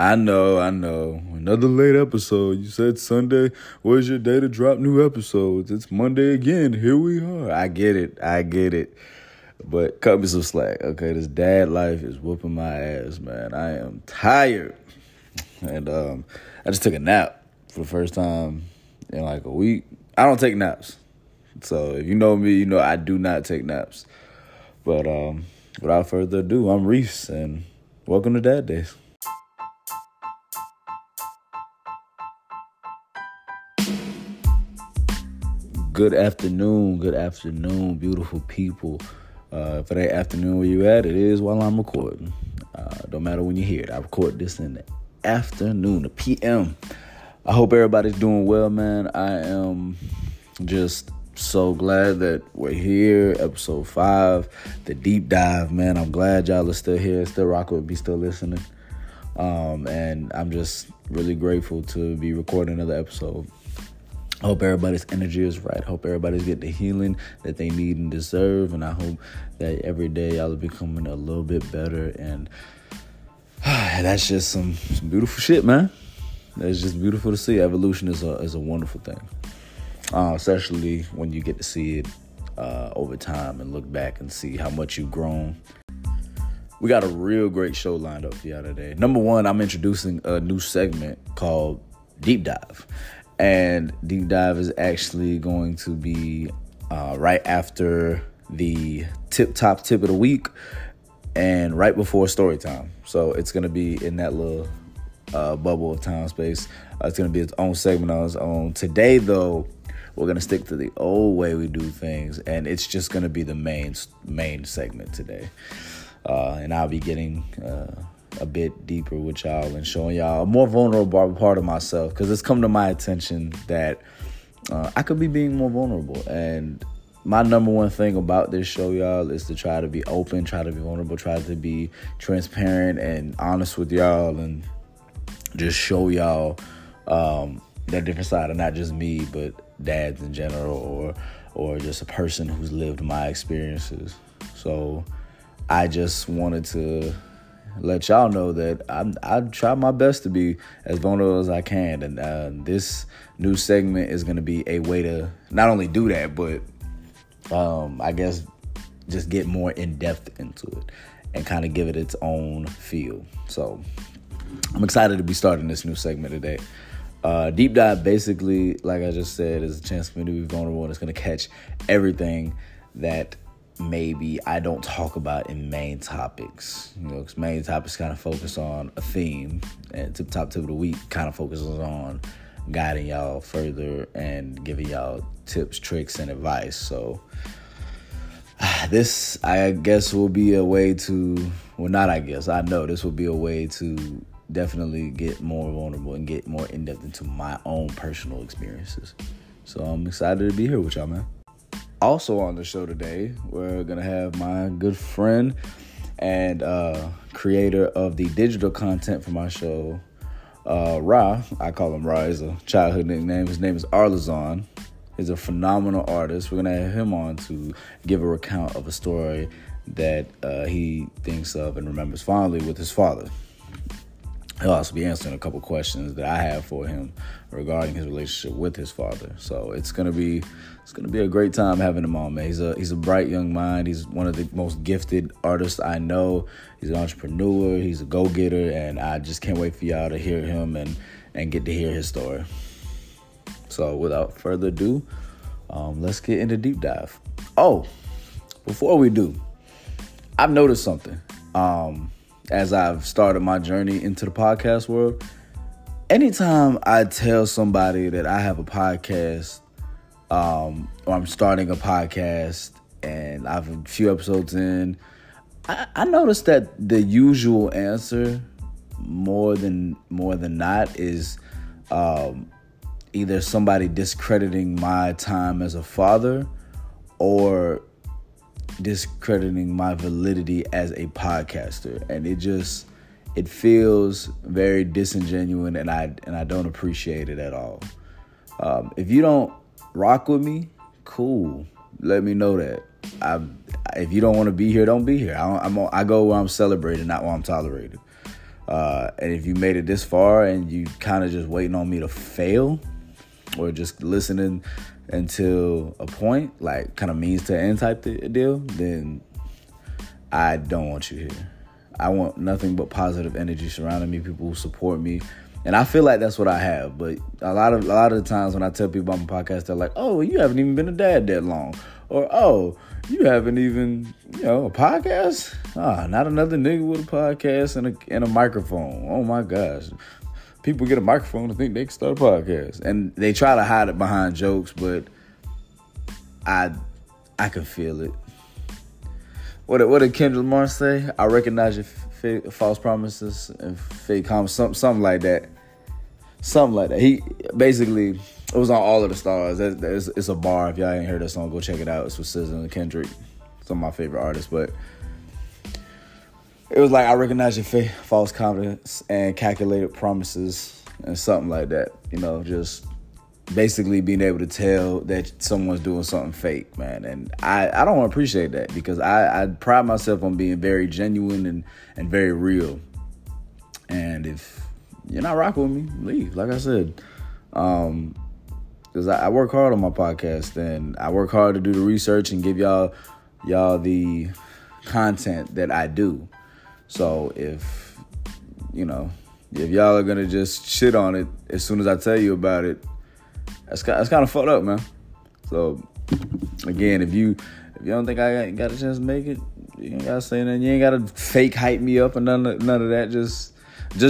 I know. Another late episode. You said Sunday was your day to drop new episodes. It's Monday again. Here we are. I get it. But cut me some slack, okay? This dad life is whooping my ass, man. I am tired. And I just took a nap for the first time in like a week. I don't take naps. So if you know me, you know I do not take naps. But without further ado, I'm Reese, and welcome to Dad Days. Good afternoon, beautiful people. For that afternoon where you at, it is while I'm recording. Don't matter when you hear it. I record this in the afternoon, the p.m. I hope everybody's doing well, man. I am just so glad that we're here. Episode 5, the deep dive, man. I'm glad y'all are still here, still rocking with me, still listening. And I'm just really grateful to be recording another episode. I hope everybody's energy is right. I hope everybody's getting the healing that they need and deserve. And I hope that every day y'all are becoming a little bit better. And that's just some beautiful shit, man. That's just beautiful to see. Evolution is a wonderful thing. Especially when you get to see it over time and look back and see how much you've grown. We got a real great show lined up for y'all today. Number one, I'm introducing a new segment called Deep Dive. And Deep Dive is actually going to be right after the tip of the week and right before story time. So it's going to be in that little bubble of time space. It's going to be its own segment on its own. Today, though, we're going to stick to the old way we do things. And it's just going to be the main segment today. And I'll be getting a bit deeper with y'all and showing y'all a more vulnerable part of myself, because it's come to my attention that I could be being more vulnerable. And my number one thing about this show, y'all, is to try to be open, try to be vulnerable, try to be transparent and honest with y'all, and just show y'all that different side of not just me, but dads in general, or just a person who's lived my experiences. So I just wanted to let y'all know that I try my best to be as vulnerable as I can. And this new segment is going to be a way to not only do that, but I guess just get more in-depth into it and kind of give it its own feel. So I'm excited to be starting this new segment today. Deep Dive, basically, like I just said, is a chance for me to be vulnerable, and it's going to catch everything that maybe I don't talk about in main topics, you know, because main topics kind of focus on a theme, and tip of the week kind of focuses on guiding y'all further and giving y'all tips, tricks, and advice. So this, I guess, will be a way to, well, not I guess, I know this will be a way to definitely get more vulnerable and get more in-depth into my own personal experiences. So I'm excited to be here with y'all, man. Also on the show today, we're going to have my good friend and creator of the digital content for my show, Ra. I call him Ra. He's a childhood nickname. His name is Arlazon. He's a phenomenal artist. We're going to have him on to give a recount of a story that he thinks of and remembers fondly with his father. He'll also be answering a couple questions that I have for him regarding his relationship with his father. So it's gonna be a great time having him on, man. He's a bright young mind. He's one of the most gifted artists I know. He's an entrepreneur. He's a go-getter, and I just can't wait for y'all to hear him and get to hear his story. So without further ado, let's get into Deep Dive. Oh, before we do, I've noticed something. As I've started my journey into the podcast world, anytime I tell somebody that I have a podcast, or I'm starting a podcast and I have a few episodes in, I noticed that the usual answer more than not is either somebody discrediting my time as a father or discrediting my validity as a podcaster, and it feels very disingenuous, and I don't appreciate it at all. If you don't rock with me, cool, let me know that. If you don't want to be here, don't be here. I go where I'm celebrated, not where I'm tolerated. And if you made it this far and you kind of just waiting on me to fail or just listening until a point, like kind of means to end type deal, then I don't want you here. I want nothing but positive energy surrounding me, people who support me. And I feel like that's what I have. But a lot of the times when I tell people on my podcast, they're like, oh, you haven't even been a dad that long. Or, oh, you haven't even, a podcast? Ah, not another nigga with a podcast and a microphone. Oh, my gosh. People get a microphone to think they can start a podcast. And they try to hide it behind jokes, but I can feel it. What did Kendrick Lamar say? I recognize your false promises and fake comments, something like that. Something like that. He basically, it was on All of the Stars. It's a bar. If y'all ain't heard that song, go check it out. It's with Sizzle and Kendrick, some of my favorite artists. But it was like, I recognize your false confidence and calculated promises and something like that. Just basically being able to tell that someone's doing something fake, man. And I don't appreciate that, because I pride myself on being very genuine and very real. And if you're not rocking with me, leave. Like I said, because I work hard on my podcast, and I work hard to do the research and give y'all the content that I do. So if y'all are going to just shit on it as soon as I tell you about it, that's kind of fucked up, man. So, again, if you don't think I got a chance to make it, you ain't got to say nothing. You ain't got to fake hype me up and none of that. Just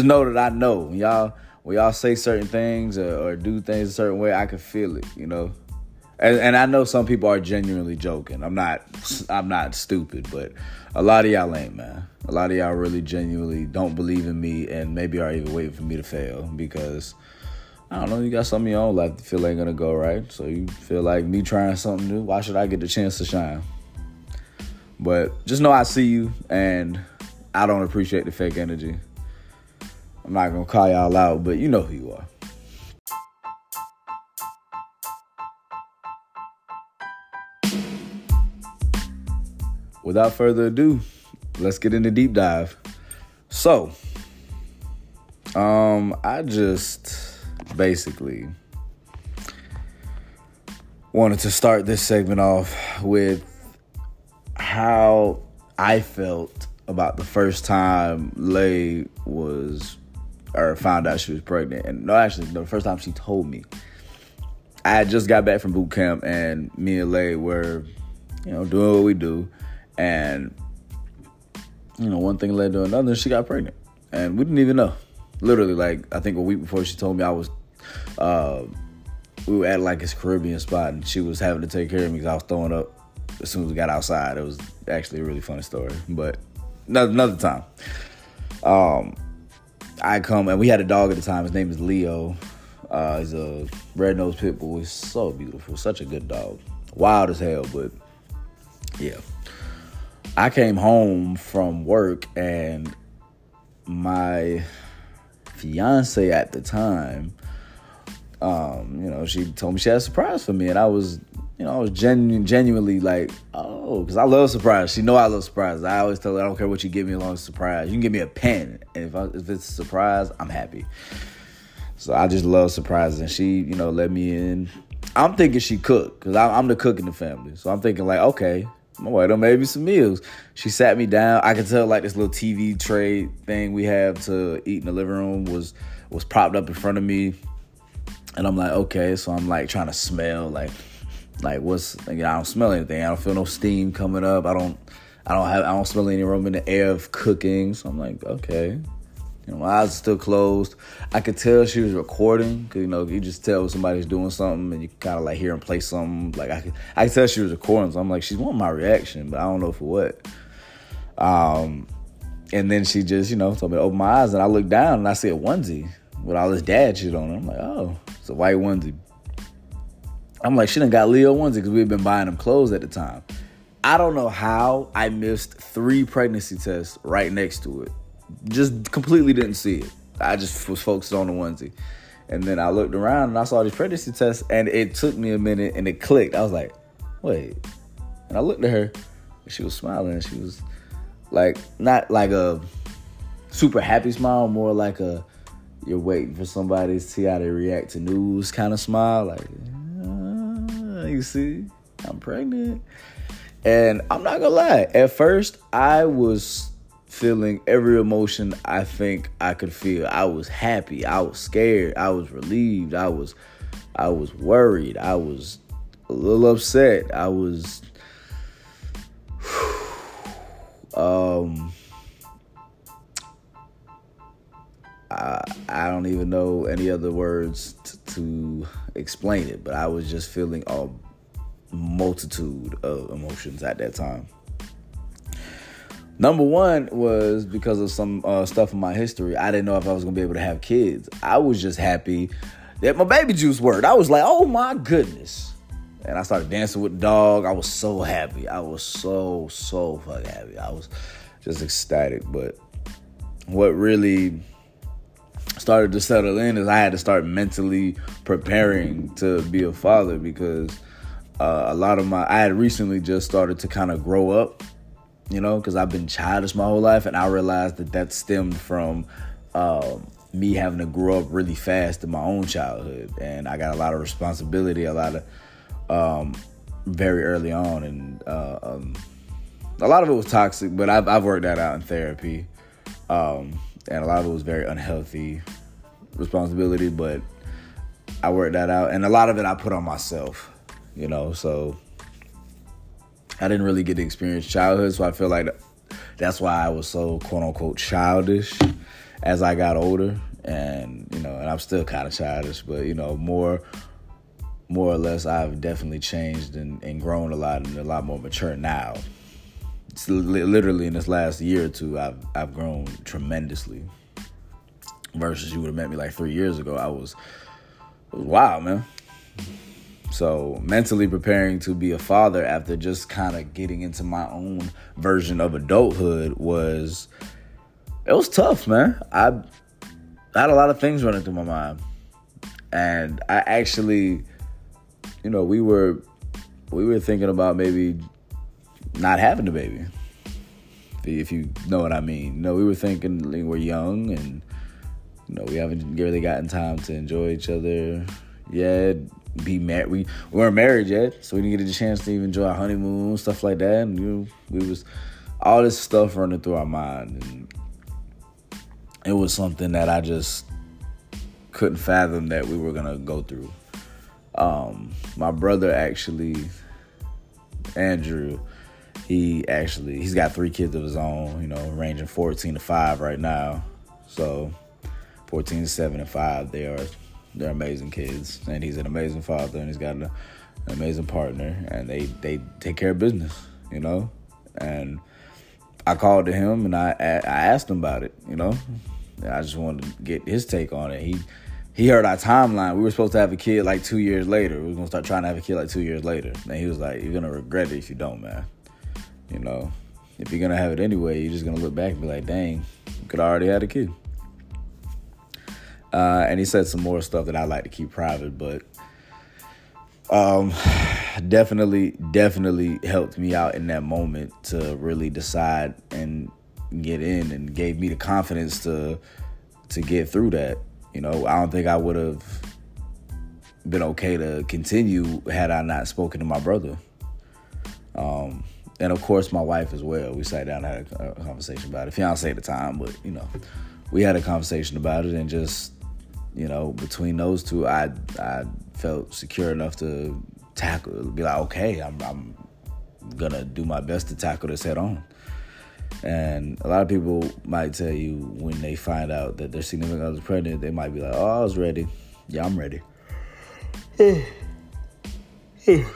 know that I know. When y'all say certain things or do things a certain way, I can feel it, And I know some people are genuinely joking. I'm not stupid, but a lot of y'all ain't, man. A lot of y'all really genuinely don't believe in me and maybe are even waiting for me to fail because, I don't know, you got something in your own life you feel ain't gonna go right. So you feel like me trying something new, why should I get the chance to shine? But just know I see you, and I don't appreciate the fake energy. I'm not gonna call y'all out, but you know who you are. Without further ado, let's get into deep dive. So, I just basically wanted to start this segment off with how I felt about the first time Leigh found out she was pregnant. And no, actually, the first time she told me. I had just got back from boot camp, and me and Leigh were, doing what we do. And, one thing led to another, and she got pregnant. And we didn't even know. Literally, I think a week before she told me, I was, we were at, this Caribbean spot, and she was having to take care of me because I was throwing up as soon as we got outside. It was actually a really funny story, but another time. I come, and we had a dog at the time. His name is Leo. He's a red-nosed pit bull. He's so beautiful. Such a good dog. Wild as hell, but yeah. I came home from work, and my fiance at the time, she told me she had a surprise for me, and I was, genuinely like, oh, because I love surprise. She know I love surprises. I always tell her, I don't care what you give me as long as it's a surprise. You can give me a pen, and if it's a surprise, I'm happy. So I just love surprises, and she, let me in. I'm thinking she cooked, because I'm the cook in the family. So I'm thinking like, okay, my wife done made me some meals. She sat me down. I could tell this little TV tray thing we have to eat in the living room was propped up in front of me. And I'm like, okay. So I'm trying to smell I don't smell anything. I don't feel no steam coming up. I don't smell any aroma in the air of cooking. So I'm like, okay. My eyes are still closed. I could tell she was recording, because you just tell somebody's doing something, and you kind of hear them play something. I could tell she was recording, so I'm like, she's wanting my reaction, but I don't know for what. And then she just told me to open my eyes, and I look down and I see a onesie with all this dad shit on it. I'm like, oh, it's a white onesie. I'm like, she done got Leo onesie, because we had been buying them clothes at the time. I don't know how I missed 3 pregnancy tests right next to it. Just completely didn't see it. I just was focused on the onesie. And then I looked around and I saw these pregnancy tests, and it took me a minute and it clicked. I was like, wait. And I looked at her, and she was smiling. She was not like a super happy smile, more like a you're waiting for somebody to see how they react to news kind of smile. Like, you see, I'm pregnant. And I'm not gonna lie, at first I was feeling every emotion I think I could feel. I was happy, I was scared, I was relieved, I was worried, I was a little upset, I was I don't even know any other words to explain it, but I was just feeling a multitude of emotions at that time. Number one was because of some stuff in my history. I didn't know if I was going to be able to have kids. I was just happy that my baby juice worked. I was like, oh my goodness. And I started dancing with the dog. I was so happy. I was so fucking happy. I was just ecstatic. But what really started to settle in is I had to start mentally preparing to be a father, because a lot of I had recently just started to kind of grow up, you know, because I've been childish my whole life, and I realized that stemmed from me having to grow up really fast in my own childhood, and I got a lot of responsibility, a lot of very early on, and a lot of it was toxic, but I've worked that out in therapy. And a lot of it was very unhealthy responsibility, but I worked that out. And a lot of it I put on myself, you know, so I didn't really get to experience childhood. So I feel like that's why I was so, quote unquote, childish as I got older. And, you know, and I'm still kind of childish, but, you know, more or less I've definitely changed and grown a lot and a lot more mature now. It's literally in this last year or two, I've grown tremendously. Versus you would have met me like 3 years ago, it was wild, man. So mentally preparing to be a father after just kind of getting into my own version of adulthood was tough, man. I had a lot of things running through my mind, and I actually, you know, we were thinking about maybe not having the baby, if you know what I mean. You know, we were thinking we're young, and you know, we haven't really gotten time to enjoy each other yet, be married. We weren't married yet, so we didn't get a chance to even enjoy our honeymoon, stuff like that. And you know, we was all this stuff running through our mind, and it was something that I just couldn't fathom that we were gonna go through. My brother actually, Andrew, he's got 3 kids of his own, you know, ranging 14 to 5 right now. So 14 to 7 and 5, they're amazing kids. And he's an amazing father, and he's got an amazing partner, and they take care of business, you know. And I called to him, and I asked him about it, you know. And I just wanted to get his take on it. He heard our timeline. We were supposed to have a kid like 2 years later. We were going to start trying to have a kid like 2 years later. And he was like, you're going to regret it if you don't, man. You know, if you're going to have it anyway, you're just going to look back and be like, dang, you could already have a kid. And he said some more stuff that I like to keep private, but definitely helped me out in that moment to really decide and get in, and gave me the confidence to get through that. You know, I don't think I would have been okay to continue had I not spoken to my brother. And, of course, my wife as well. We sat down and had a conversation about it. Fiancé at the time, but, you know, we had a conversation about it. And just, you know, between those two, I felt secure enough to tackle it. Be like, okay, I'm going to do my best to tackle this head on. And a lot of people might tell you when they find out that their significant other is pregnant, they might be like, oh, I was ready. Yeah, I'm ready.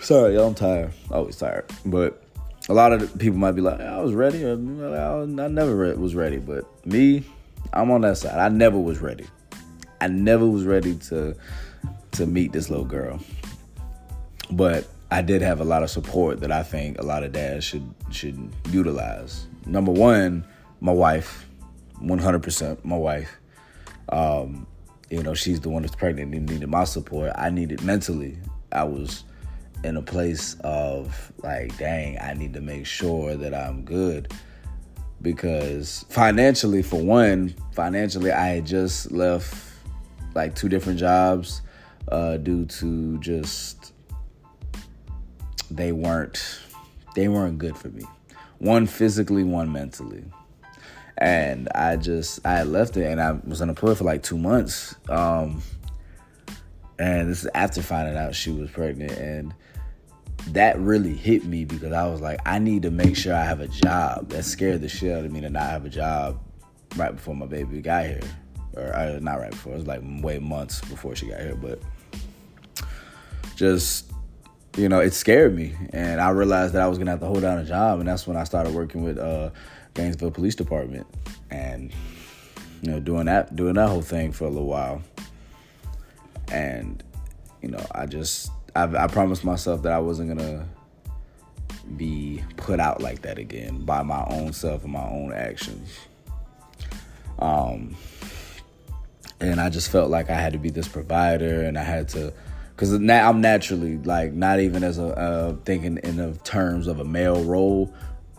Sorry, y'all, I'm tired. Always tired. But a lot of people might be like, I was ready, or I never was ready. But me, I'm on that side. I never was ready. I never was ready to meet this little girl. But I did have a lot of support that I think a lot of dads should utilize. Number one, my wife, 100% my wife. You know, she's the one that's pregnant and needed my support. I needed mentally. I was in a place of like, dang, I need to make sure that I'm good. because financially, for one, I had just left like two different jobs due to just they weren't good for me. One physically, one mentally. And I had left it, and I was unemployed for like 2 months. And this is after finding out she was pregnant. And that really hit me because I was like, I need to make sure I have a job. That scared the shit out of me to not have a job right before my baby got here. Or not right before. It was like way months before she got here. But just, you know, it scared me. And I realized that I was going to have to hold down a job. And that's when I started working with Gainesville Police Department. And, you know, doing that whole thing for a little while. And, you know, I promised myself that I wasn't going to be put out like that again by my own self and my own actions. And I just felt like I had to be this provider, and I had to, because now I'm naturally, like, not even as a thinking in the terms of a male role,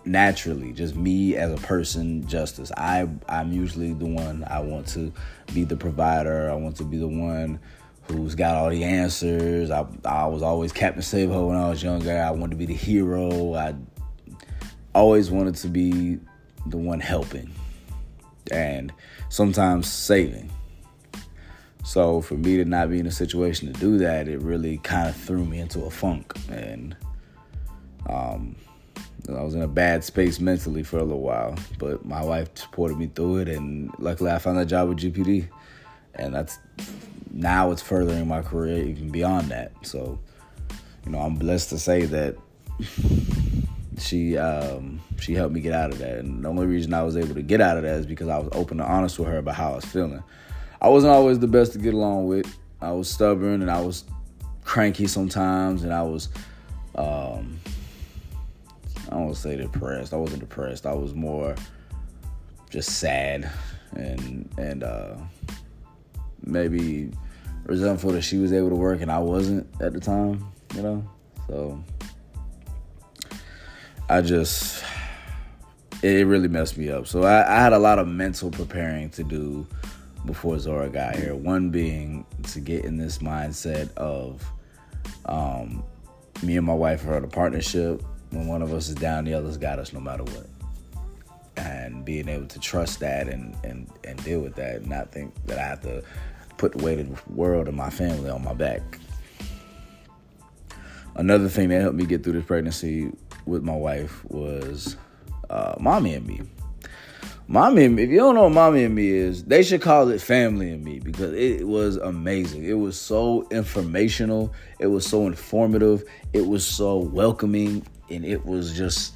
naturally, just me as a person, Justice. I'm usually the one, I want to be the provider. I want to be the one who's got all the answers. I was always Captain Save-Ho when I was younger. I wanted to be the hero. I always wanted to be the one helping and sometimes saving. So for me to not be in a situation to do that, it really kind of threw me into a funk. And I was in a bad space mentally for a little while. But my wife supported me through it, and luckily I found that job with GPD. And that's... now it's furthering my career even beyond that. So, you know, I'm blessed to say that she helped me get out of that. And the only reason I was able to get out of that is because I was open and honest with her about how I was feeling. I wasn't always the best to get along with. I was stubborn, and I was cranky sometimes, and I was, I don't want to say depressed. I wasn't depressed. I was more just sad and maybe resentful that she was able to work and I wasn't at the time, you know? So it really messed me up. So I had a lot of mental preparing to do before Zora got here. One being to get in this mindset of me and my wife are in a partnership. When one of us is down, the other's got us no matter what. And being able to trust that and deal with that and not think that I have to put the weight of the world and my family on my back. Another thing that helped me get through this pregnancy with my wife was Mommy and Me. Mommy and Me, if you don't know what Mommy and Me is, they should call it Family and Me, because it was amazing. It was so informational. It was so informative. It was so welcoming. And it was just...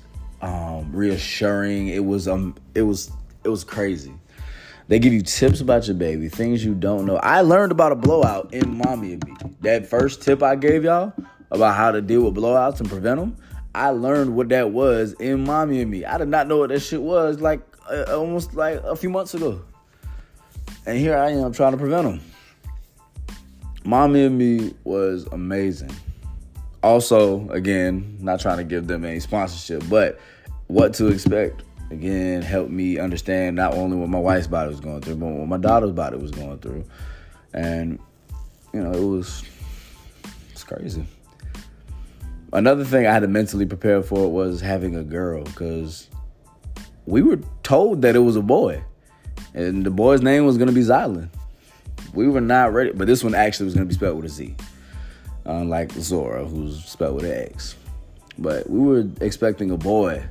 reassuring. It was crazy. They give you tips about your baby, things you don't know. I learned about a blowout in Mommy and Me. That first tip I gave y'all about how to deal with blowouts and prevent them, I learned what that was in Mommy and Me. I did not know what that shit was like almost like a few months ago. And here I am trying to prevent them. Mommy and Me was amazing. Also, again, not trying to give them any sponsorship, but What to Expect, again, helped me understand not only what my wife's body was going through, but what my daughter's body was going through. And, you know, it's crazy. Another thing I had to mentally prepare for was having a girl, because we were told that it was a boy, and the boy's name was going to be Zylan. We were not ready, but this one actually was going to be spelled with a Z. Unlike Zora, who's spelled with an X. But we were expecting a boy.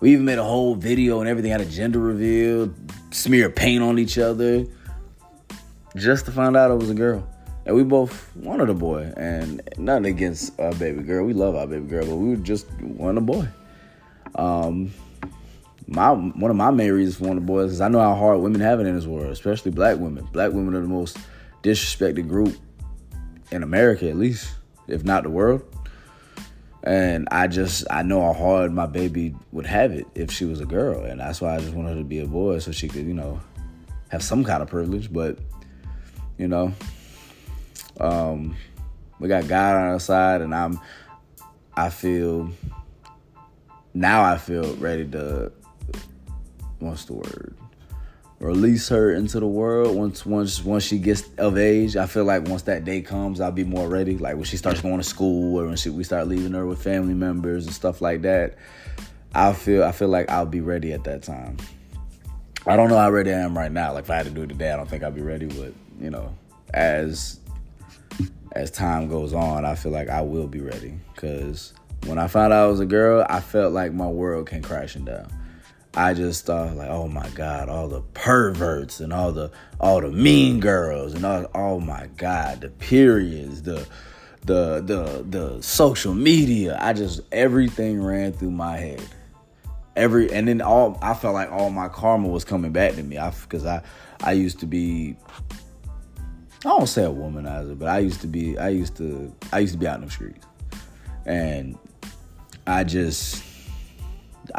We even made a whole video and everything, had a gender reveal, smear paint on each other, just to find out it was a girl. And we both wanted a boy. And nothing against our baby girl. We love our baby girl, but we just wanted a boy. One of my main reasons for wanting a boy is I know how hard women have it in this world, especially black women. Black women are the most disrespected group in America, at least, if not the world. And I know how hard my baby would have it if she was a girl. And that's why I just wanted her to be a boy so she could, you know, have some kind of privilege. But, you know, we got God on our side, and I feel ready to what's the word? Release her into the world once she gets of age. I feel like once that day comes, I'll be more ready. Like when she starts going to school, or when we start leaving her with family members and stuff like that, I feel like I'll be ready at that time. I don't know how ready I am right now. Like if I had to do it today, I don't think I'd be ready. But you know, as time goes on, I feel like I will be ready. Because when I found out I was a girl, I felt like my world came crashing down. I just thought, like, oh my God, all the perverts and all the mean girls and all, oh my God, the periods, the social media. I just, everything ran through my head. I felt like all my karma was coming back to me. Because I used to be, I won't say a womanizer, but I used to be out in the streets. And I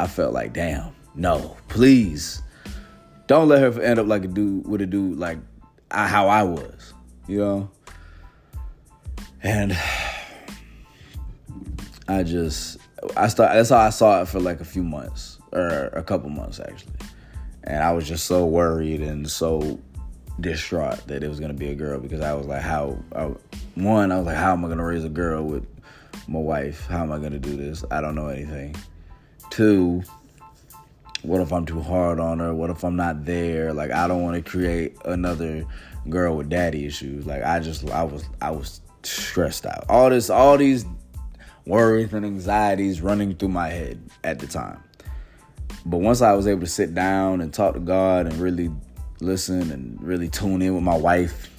felt like, damn. No, please don't let her end up like a dude with a dude like how I was, you know? And that's how I saw it for like a few months, or a couple months actually. And I was just so worried and so distraught that it was going to be a girl, because I was like, how am I going to raise a girl with my wife? How am I going to do this? I don't know anything. 2, what if I'm too hard on her? What if I'm not there? Like, I don't want to create another girl with daddy issues. Like, I was stressed out. All these worries and anxieties running through my head at the time. But once I was able to sit down and talk to God and really listen and really tune in with my wife,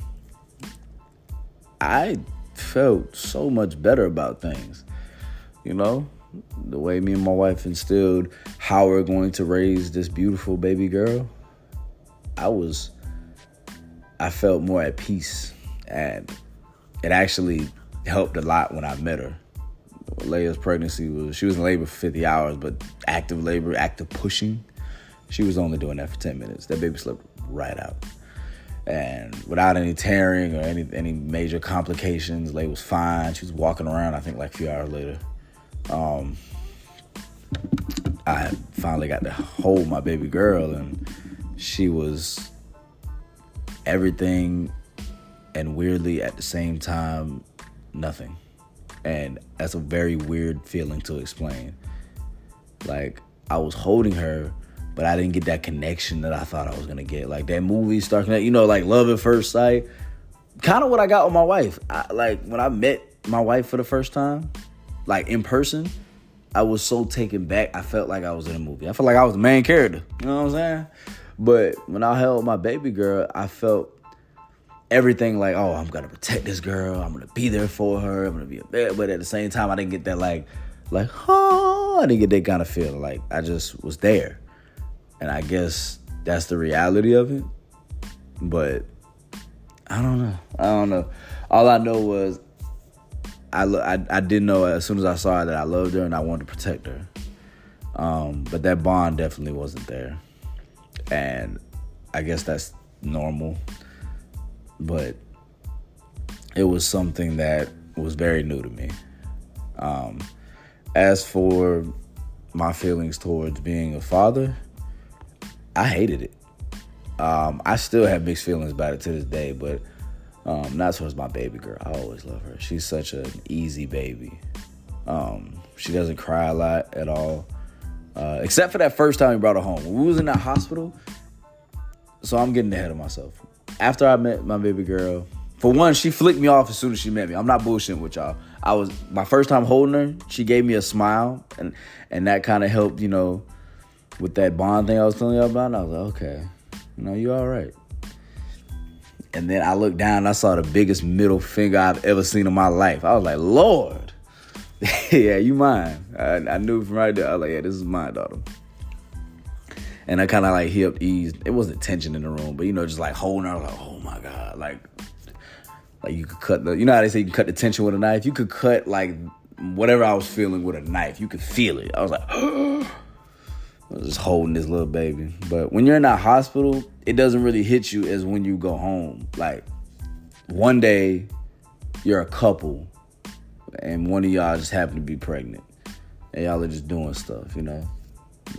I felt so much better about things, you know? The way me and my wife instilled how we're going to raise this beautiful baby girl, I felt more at peace. And it actually helped a lot when I met her. Leigh's pregnancy she was in labor for 50 hours, but active labor, active pushing, she was only doing that for 10 minutes. That baby slept right out. And without any tearing or any major complications, Leigh was fine. She was walking around, I think, like a few hours later. I finally got to hold my baby girl, and she was everything and weirdly at the same time nothing. And that's a very weird feeling to explain. Like, I was holding her, but I didn't get that connection that I thought I was gonna get. Like that movie Star Connect, you know, like Love at First Sight, kind of what I got with my wife. Like when I met my wife for the first time, like in person, I was so taken back. I felt like I was in a movie. I felt like I was the main character. You know what I'm saying? But when I held my baby girl, I felt everything like, oh, I'm going to protect this girl. I'm going to be there for her. I'm going to be a bed. But at the same time, I didn't get that like, oh, I didn't get that kind of feel. Like, I just was there. And I guess that's the reality of it. But I don't know. All I know was, I didn't know as soon as I saw her that I loved her and I wanted to protect her. But that bond definitely wasn't there. And I guess that's normal. But it was something that was very new to me. As for my feelings towards being a father, I hated it. I still have mixed feelings about it to this day, but not towards my baby girl. I always love her. She's such an easy baby. She doesn't cry a lot at all. Except for that first time we brought her home. When we was in that hospital, so I'm getting ahead of myself. After I met my baby girl, for one, she flicked me off as soon as she met me. I'm not bullshitting with y'all. My first time holding her, she gave me a smile, and that kind of helped, you know, with that bond thing I was telling y'all about. And I was like, okay, you know, you all right. And then I looked down and I saw the biggest middle finger I've ever seen in my life. I was like, Lord, yeah, you mine. I knew from right there. I was like, yeah, this is my daughter. And I kind of like helped ease. It wasn't tension in the room, but, you know, just like holding her. I was like, oh my God. Like you could cut you know how they say you can cut the tension with a knife? You could cut like whatever I was feeling with a knife. You could feel it. I was like, I was just holding this little baby. But when you're in that hospital, it doesn't really hit you as when you go home. Like, one day, you're a couple, and one of y'all just happened to be pregnant, and y'all are just doing stuff, you know?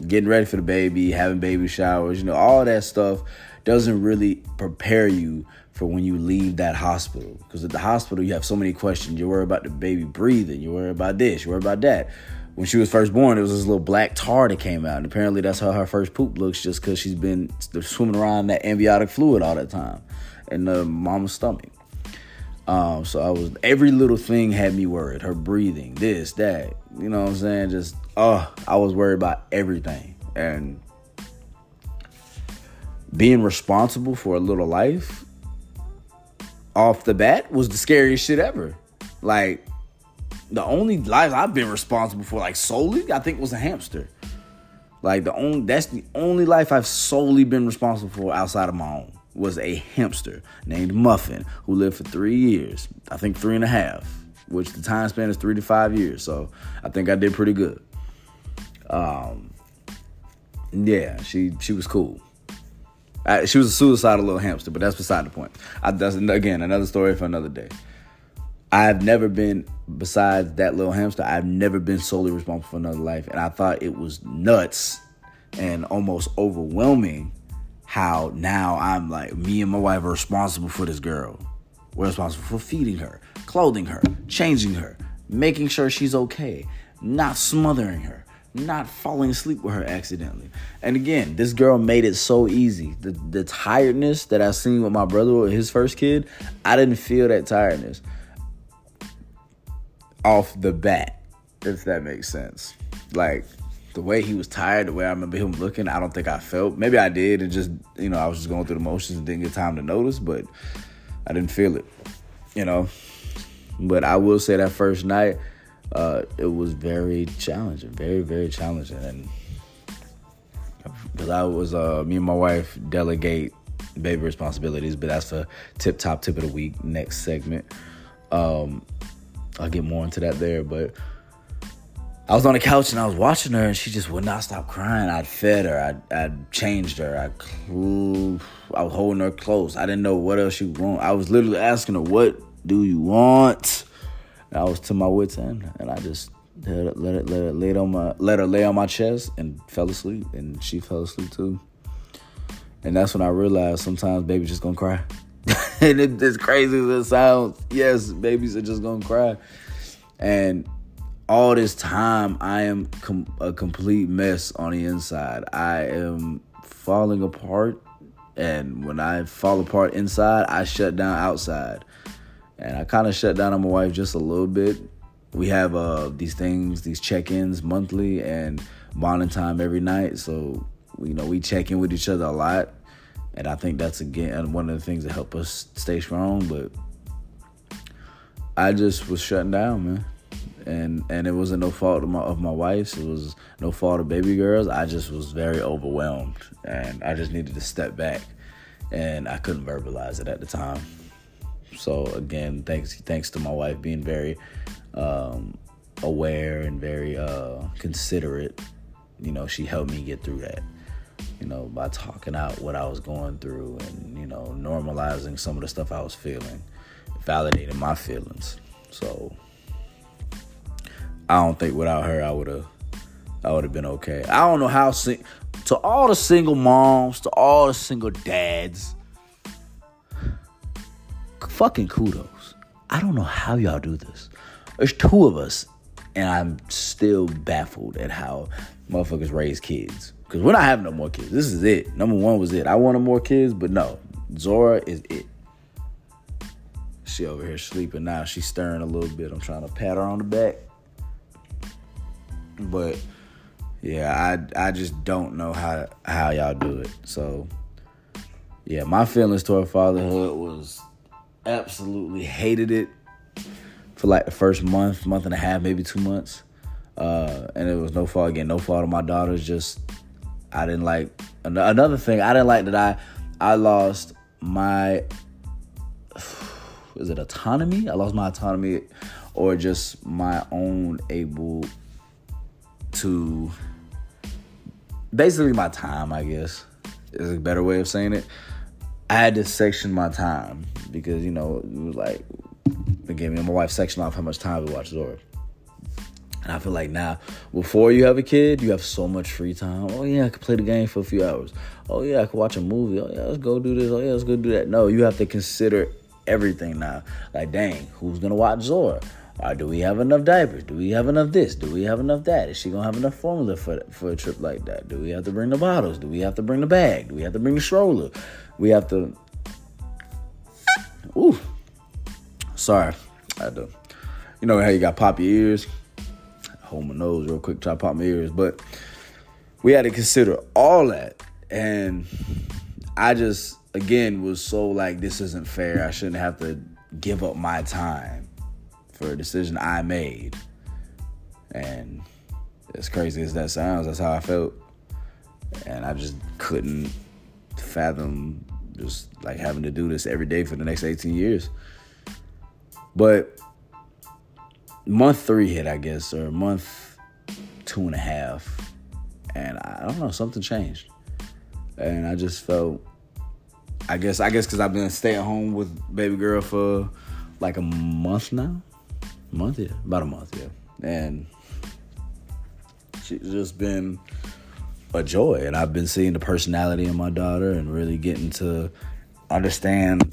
getting ready for the baby, having baby showers, you know, all that stuff doesn't really prepare you for when you leave that hospital. Because at the hospital, you have so many questions. You worry about the baby breathing. You worry about this. You worry about that. When she was first born, it was this little black tar that came out. And apparently that's how her first poop looks, just because she's been swimming around that amniotic fluid all the time in the mama's stomach. So I was, every little thing had me worried. Her breathing, this, that, you know what I'm saying? Just, I was worried about everything. And being responsible for a little life off the bat was the scariest shit ever. Like, the only life I've been responsible for, like, solely, I think was a hamster. Like, that's the only life I've solely been responsible for outside of my own was a hamster named Muffin, who lived for 3 years. I think 3.5, which the time span is 3 to 5 years. So I think I did pretty good. Yeah, she was cool. She was a suicidal little hamster, but that's beside the point. That's, again, another story for another day. I've never been, besides that little hamster, I've never been solely responsible for another life. And I thought it was nuts and almost overwhelming how now I'm like, me and my wife are responsible for this girl. We're responsible for feeding her, clothing her, changing her, making sure she's okay, not smothering her, not falling asleep with her accidentally. And again, this girl made it so easy. The tiredness that I seen with my brother with his first kid, I didn't feel that tiredness off the bat, if that makes sense. Like, the way he was tired, the way I remember him looking, I don't think I felt. Maybe I did, and just, you know, I was just going through the motions and didn't get time to notice, but I didn't feel it, you know. But I will say that first night, it was very challenging, very, very challenging. And because I was, me and my wife delegate baby responsibilities, but that's the tip-top tip of the week, next segment. I'll get more into that there, but I was on the couch and I was watching her, and she just would not stop crying. I'd fed her, I'd changed her, I was holding her close. I didn't know what else she wanted. I was literally asking her, "What do you want?" And I was to my wit's end, and I just let her lay on my chest and fell asleep, and she fell asleep too. And that's when I realized sometimes babies just gonna cry. And as crazy as it sounds, yes, babies are just gonna cry. And all this time, I am a complete mess on the inside. I am falling apart. And when I fall apart inside, I shut down outside. And I kind of shut down on my wife just a little bit. We have these things, these check-ins monthly and bonding time every night. So, you know, we check in with each other a lot. And I think that's, again, one of the things that help us stay strong. But I just was shutting down, man. And it wasn't no fault of my wife's. It was no fault of baby girls. I just was very overwhelmed. And I just needed to step back. And I couldn't verbalize it at the time. So, again, thanks to my wife being very aware and very considerate. You know, she helped me get through that, you know, by talking out what I was going through and, you know, normalizing some of the stuff I was feeling, validating my feelings. So I don't think without her I would have been okay. I don't know how. To all the single moms, to all the single dads, fucking kudos. I don't know how y'all do this. There's two of us, and I'm still baffled at how motherfuckers raise kids. Because we're not having no more kids. This is it. Number one was it. I wanted more kids, but no. Zora is it. She over here sleeping now. She's stirring a little bit. I'm trying to pat her on the back. But, yeah, I just don't know how y'all do it. So, yeah, my feelings toward fatherhood was absolutely hated it for like the first month and a half, maybe 2 months. And it was no fault, again, no fault of my daughters, just... I didn't like, another thing I didn't like that I lost my, is it autonomy? I lost my autonomy, or just my own able to, basically my time, I guess, is a better way of saying it. I had to section my time because, you know, it was like, again, me and my wife sectioned off how much time we watched Zora. And I feel like now, before you have a kid, you have so much free time. Oh, yeah, I could play the game for a few hours. Oh, yeah, I could watch a movie. Oh, yeah, let's go do this. Oh, yeah, let's go do that. No, you have to consider everything now. Like, dang, who's going to watch Zora? Or do we have enough diapers? Do we have enough this? Do we have enough that? Is she going to have enough formula for a trip like that? Do we have to bring the bottles? Do we have to bring the bag? Do we have to bring the stroller? We have to... Ooh. Sorry. I had to... You know how you got pop your ears? Hold my nose real quick, try to pop my ears. But we had to consider all that. And I just, again, was so like, this isn't fair. I shouldn't have to give up my time for a decision I made. And as crazy as that sounds, that's how I felt. And I just couldn't fathom just like having to do this every day for the next 18 years. But month 3 hit, I guess, or month 2.5. And I don't know, something changed. And I just felt, I guess because I've been staying home with baby girl for like a month now. About a month, yeah. And she's just been a joy. And I've been seeing the personality in my daughter and really getting to understand,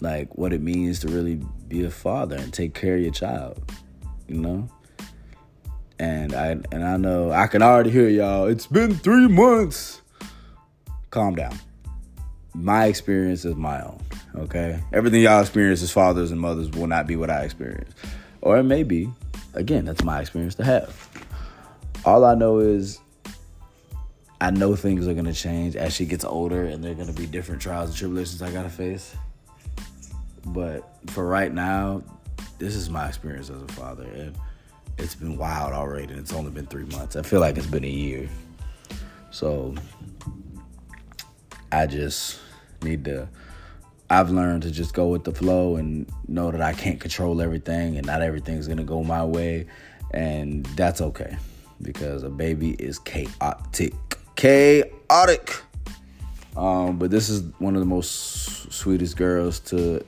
like, what it means to really be a father and take care of your child, you know? And I know, I can already hear y'all, it's been 3 months. Calm down. My experience is my own, okay? Everything y'all experience as fathers and mothers will not be what I experience. Or it may be. Again, that's my experience to have. All I know is I know things are going to change as she gets older, and there are going to be different trials and tribulations I got to face. But for right now, this is my experience as a father. And it's been wild already, and it's only been 3 months. I feel like it's been a year. So I just need to... I've learned to just go with the flow and know that I can't control everything and not everything's going to go my way. And that's okay, because a baby is chaotic. Chaotic! But this is one of the most sweetest girls to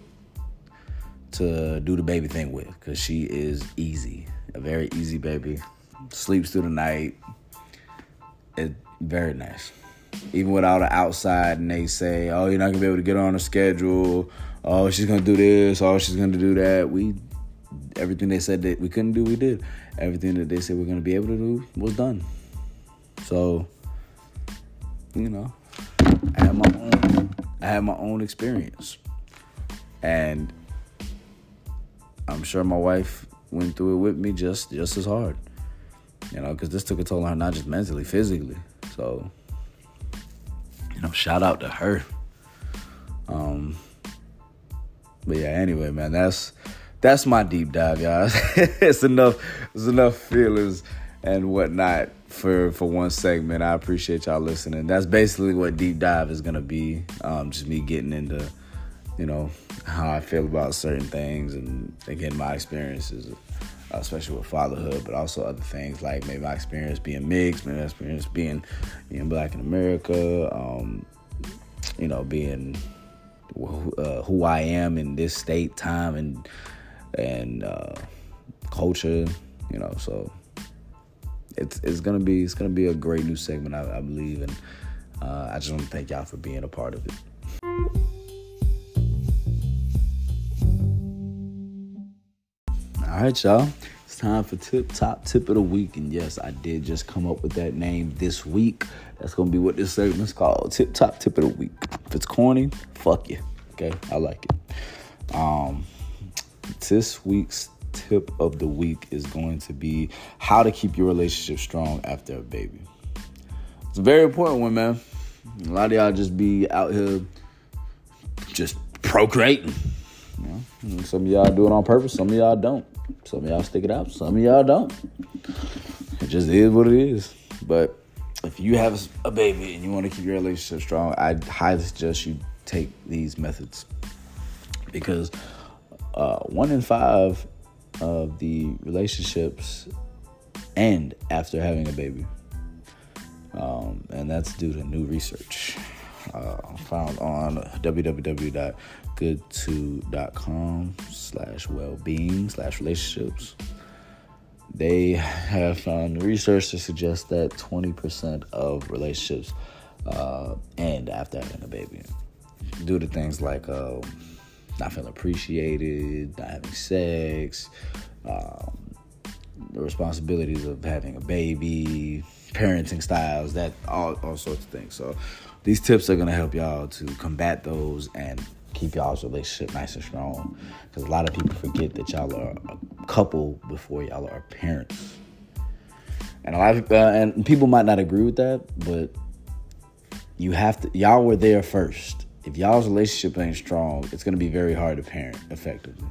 do the baby thing with, because she is easy, a very easy baby, sleeps through the night. It's very nice. Even with all the outside and they say, oh, you're not going to be able to get on her schedule, oh, she's going to do this, oh, she's going to do that, everything they said that we couldn't do, we did. Everything that they said we're going to be able to do was done. So, you know, I had my own experience. And I'm sure my wife went through it with me just as hard, you know, because this took a toll on her, not just mentally, physically. So, you know, shout out to her. But yeah, anyway, man, that's my deep dive, y'all. It's enough feelings and whatnot for one segment. I appreciate y'all listening. That's basically what deep dive is gonna be. Just me getting into, you know, how I feel about certain things, and again, my experiences, especially with fatherhood, but also other things like maybe my experience being mixed, maybe my experience being Black in America, you know, being who I am in this state, time, and culture, you know. So it's gonna be a great new segment, I believe, and I just want to thank y'all for being a part of it. All right, y'all. It's time for Top Tip of the Week. And yes, I did just come up with that name this week. That's going to be what this segment's called, Top Tip of the Week. If it's corny, fuck you. Okay? I like it. This week's tip of the week is going to be how to keep your relationship strong after a baby. It's a very important one, man. A lot of y'all just be out here just procreating. You know? Some of y'all do it on purpose. Some of y'all don't. Some of y'all stick it out. Some of y'all don't. It just is what it is. But if you have a baby and you want to keep your relationship strong, I highly suggest you take these methods, because 1 in 5 of the relationships end after having a baby, and that's due to new research found on www.Good2.com/wellbeing/relationships. They have found research to suggest that 20% of relationships end after having a baby due to things like not feeling appreciated, not having sex, the responsibilities of having a baby, parenting styles, that all sorts of things. So these tips are going to help y'all to combat those and keep y'all's relationship nice and strong, because a lot of people forget that y'all are a couple before y'all are parents. And a lot of and people might not agree with that, but you have to, y'all were there first. If y'all's relationship ain't strong, it's going to be very hard to parent effectively.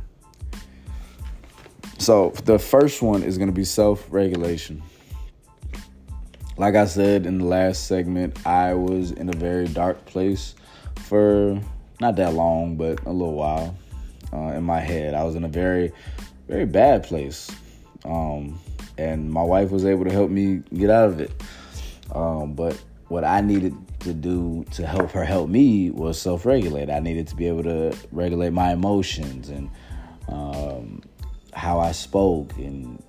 So the first one is going to be self-regulation. Like I said in the last segment, I was in a very dark place for not that long, but a little while in my head. I was in a very, very bad place. And my wife was able to help me get out of it. But what I needed to do to help her help me was self-regulate. I needed to be able to regulate my emotions and how I spoke and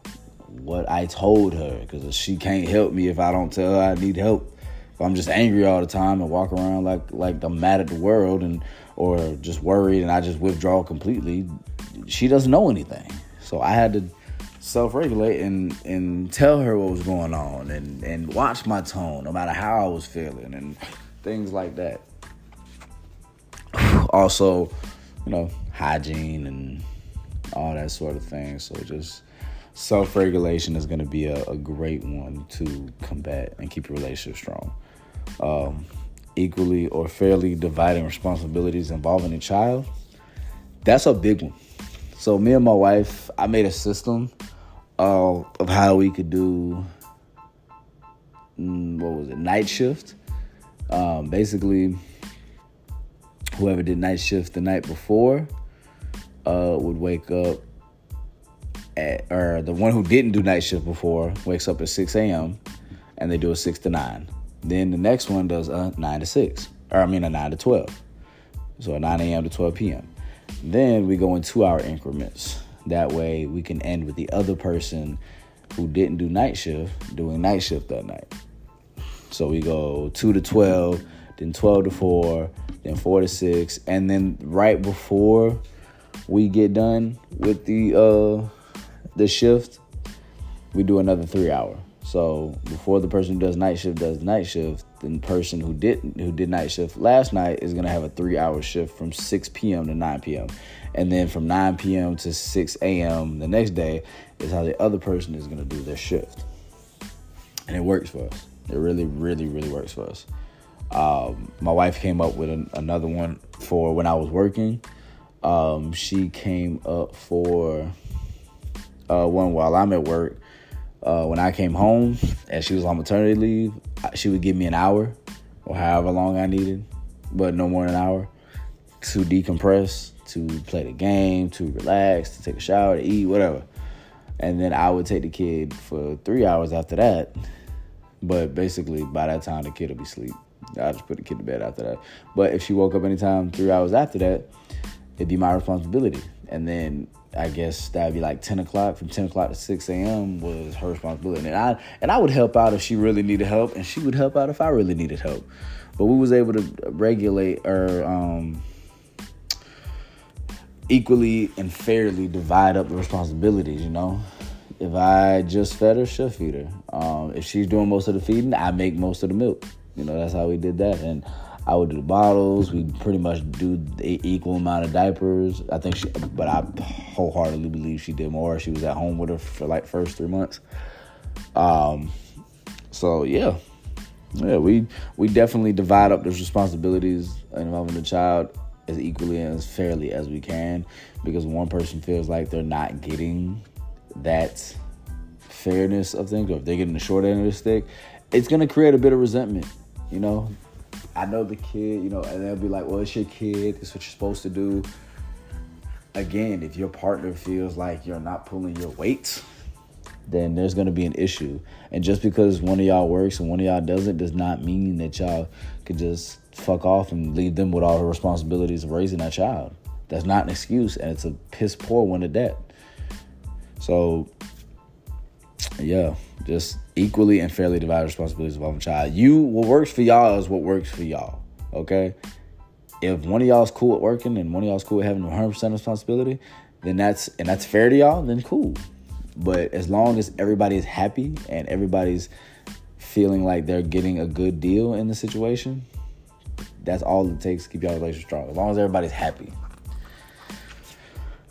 what I told her, because she can't help me if I don't tell her I need help. If I'm just angry all the time and walk around like I'm mad at the world and or just worried and I just withdraw completely, she doesn't know anything. So I had to self-regulate and tell her what was going on and watch my tone no matter how I was feeling and things like that. Also, you know, hygiene and all that sort of thing. So just self-regulation is going to be a great one to combat and keep your relationship strong. Equally or fairly dividing responsibilities involving a child. That's a big one. So me and my wife, I made a system of how we could do, night shift. Basically, whoever did night shift the night before would wake up the one who didn't do night shift before wakes up at 6 a.m. and they do a 6 to 9. Then the next one does a 9 to 6, a 9 to 12. So a 9 a.m. to 12 p.m. Then we go in 2-hour increments. That way we can end with the other person who didn't do night shift doing night shift that night. So we go 2 to 12, then 12 to 4, then 4 to 6, and then right before we get done with the shift, we do another 3-hour. So before the person who does night shift does night shift, the person who did night shift last night is going to have a 3-hour shift from 6 p.m. to 9 p.m. And then from 9 p.m. to 6 a.m. the next day is how the other person is going to do their shift. And it works for us. It really, really, really works for us. My wife came up with another one for when I was working. She came up for one while I'm at work. When I came home and she was on maternity leave, she would give me an hour or however long I needed, but no more than an hour, to decompress, to play the game, to relax, to take a shower, to eat, whatever. And then I would take the kid for 3 hours after that. But basically, by that time, the kid will be asleep. I just put the kid to bed after that. But if she woke up anytime 3 hours after that, it'd be my responsibility. And then I guess that'd be like 10 o'clock. From 10 o'clock to 6 a.m. was her responsibility. And I would help out if she really needed help, and she would help out if I really needed help. But we was able to regulate or equally and fairly divide up the responsibilities, you know. If I just fed her, she'll feed her. If she's doing most of the feeding, I make most of the milk. You know, that's how we did that. And I would do the bottles. We pretty much do the equal amount of diapers. I think but I wholeheartedly believe she did more. She was at home with her for like first 3 months. So yeah, we definitely divide up those responsibilities involving the child as equally and as fairly as we can, because one person feels like they're not getting that fairness of things, or if they're getting the short end of the stick, it's gonna create a bit of resentment, you know. I know the kid, you know, and they'll be like, well, it's your kid. It's what you're supposed to do. Again, if your partner feels like you're not pulling your weight, then there's going to be an issue. And just because one of y'all works and one of y'all doesn't does not mean that y'all could just fuck off and leave them with all the responsibilities of raising that child. That's not an excuse, and it's a piss poor one at that. So yeah, just equally and fairly divide responsibilities involving child. What works for y'all is what works for y'all, okay? If one of y'all is cool at working and one of y'all is cool at having 100% responsibility, then that's fair to y'all, then cool. But as long as everybody is happy and everybody's feeling like they're getting a good deal in the situation, that's all it takes to keep y'all relationship strong. As long as everybody's happy.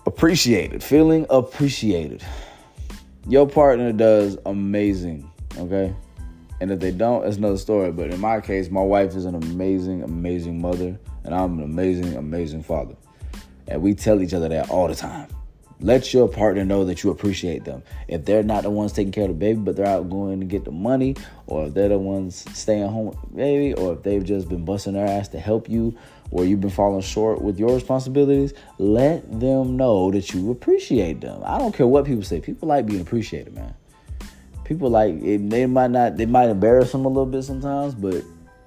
Appreciated. Feeling appreciated. Your partner does amazing, okay? And if they don't, it's another story. But in my case, my wife is an amazing, amazing mother, and I'm an amazing, amazing father. And we tell each other that all the time. Let your partner know that you appreciate them. If they're not the ones taking care of the baby, but they're out going to get the money, or if they're the ones staying home with the baby, or if they've just been busting their ass to help you, or you've been falling short with your responsibilities, let them know that you appreciate them. I don't care what people say. People like being appreciated, man. People like it. They might embarrass them a little bit sometimes, but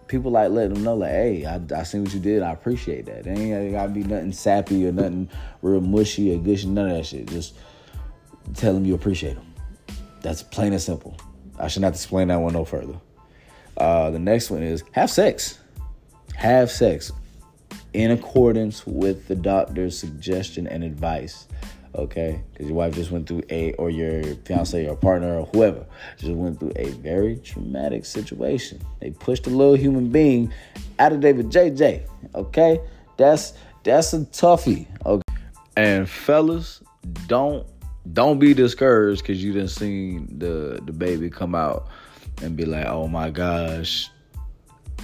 people like letting them know, like, hey, I seen what you did. I appreciate that. It ain't gotta be nothing sappy or nothing real mushy or gushy, none of that shit. Just tell them you appreciate them. That's plain and simple. I shouldn't have to explain that one no further. The next one is have sex. Have sex in accordance with the doctor's suggestion and advice. Okay, because your wife just went through or your fiance or partner or whoever just went through a very traumatic situation. They pushed a little human being out of David JJ. Okay, that's a toughie. Okay, and fellas, don't be discouraged because you done seen the baby come out and be like, oh my gosh,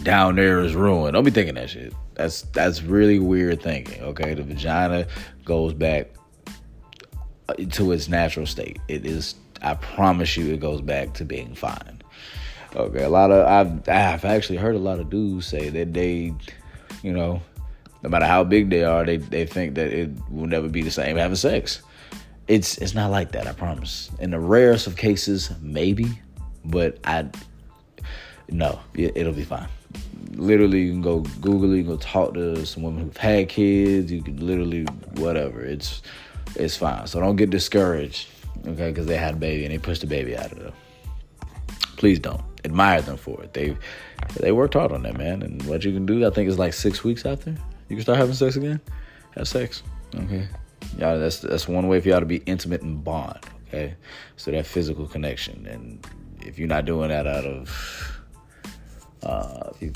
down there is ruined. Don't be thinking that shit. That's really weird thinking. Okay, the vagina goes back to its natural state. It is, I promise you, it goes back to being fine. Okay, I've actually heard a lot of dudes say that they, you know, no matter how big they are, they think that it will never be the same having sex. It's not like that, I promise. In the rarest of cases, maybe, but it'll be fine. Literally, you can go Google it, you can go talk to some women who've had kids, you can literally, whatever, it's fine. So don't get discouraged, okay, because they had a baby and they pushed the baby out of them. Please don't. Admire them for it. They worked hard on that, man. And what you can do, I think it's like 6 weeks after, you can start having sex again. Have sex, okay? Y'all, that's one way for y'all to be intimate and bond, okay? So that physical connection. And if you're not doing that out of, if you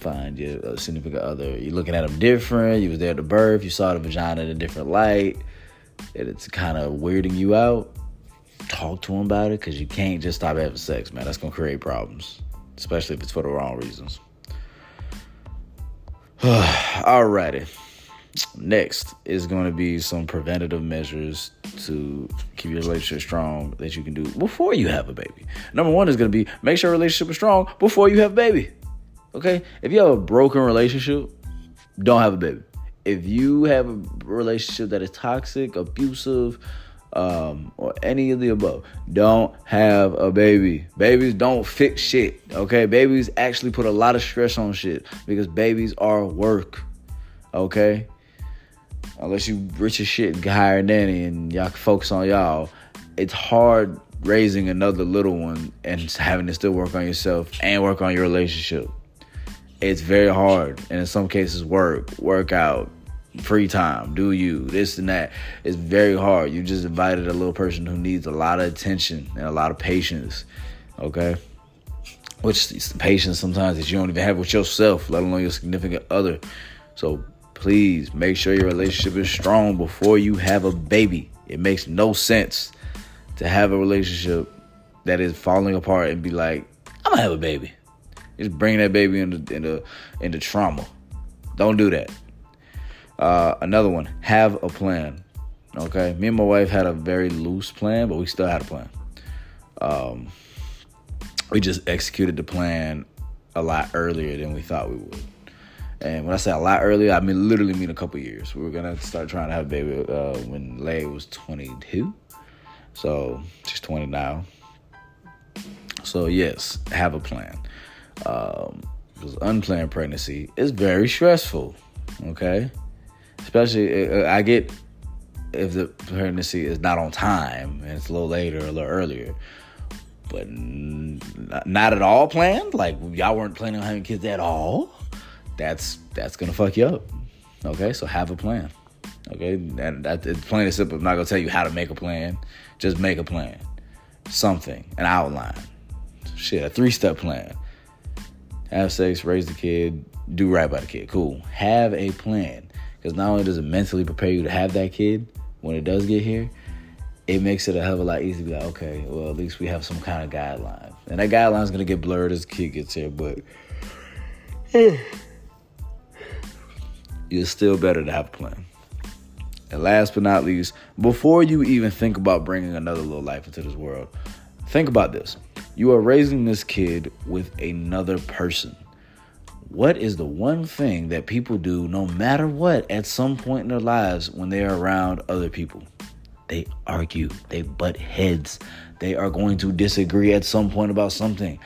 find your significant other, you're looking at them different, you was there at the birth, you saw the vagina in a different light, it's kind of weirding you out, talk to them about it, because you can't just stop having sex, man. That's going to create problems, especially if it's for the wrong reasons. Alrighty. Next is going to be some preventative measures to keep your relationship strong that you can do before you have a baby. Number one is going to be make sure your relationship is strong before you have a baby, okay? If you have a broken relationship, don't have a baby. If you have a relationship that is toxic, abusive, or any of the above, don't have a baby. Babies don't fix shit, okay? Babies actually put a lot of stress on shit because babies are work, okay? Unless you rich as shit and hire a nanny and y'all focus on y'all, it's hard raising another little one and having to still work on yourself and work on your relationship. It's very hard, and in some cases, work out, free time, do you, this and that. It's very hard. You just invited a little person who needs a lot of attention and a lot of patience, okay? Which is patience sometimes that you don't even have with yourself, let alone your significant other. So please make sure your relationship is strong before you have a baby. It makes no sense to have a relationship that is falling apart and be like, I'm gonna have a baby. Just bring that baby into trauma. Don't do that. Another one, have a plan. Okay, me and my wife had a very loose plan, but we still had a plan. We just executed the plan a lot earlier than we thought we would. And when I say a lot earlier, I mean literally mean a couple years. We were gonna start trying to have a baby when Leigh was 22, so she's 20 now. So yes, have a plan. Because unplanned pregnancy is very stressful, okay? Especially, I get if the pregnancy is not on time and it's a little later or a little earlier, but not at all planned. Like, y'all weren't planning on having kids at all. That's gonna fuck you up. Okay, so have a plan. Okay, and it's plain and simple. I'm not gonna tell you how to make a plan. Just make a plan. Something, an outline. Shit, a 3-step plan. Have sex, raise the kid, do right by the kid. Cool. Have a plan. Because not only does it mentally prepare you to have that kid when it does get here, it makes it a hell of a lot easier to be like, okay, well, at least we have some kind of guideline. And that guideline's going to get blurred as the kid gets here, but you're still better to have a plan. And last but not least, before you even think about bringing another little life into this world, think about this. You are raising this kid with another person. What is the one thing that people do, no matter what, at some point in their lives when they are around other people? They argue. They butt heads. They are going to disagree at some point about something.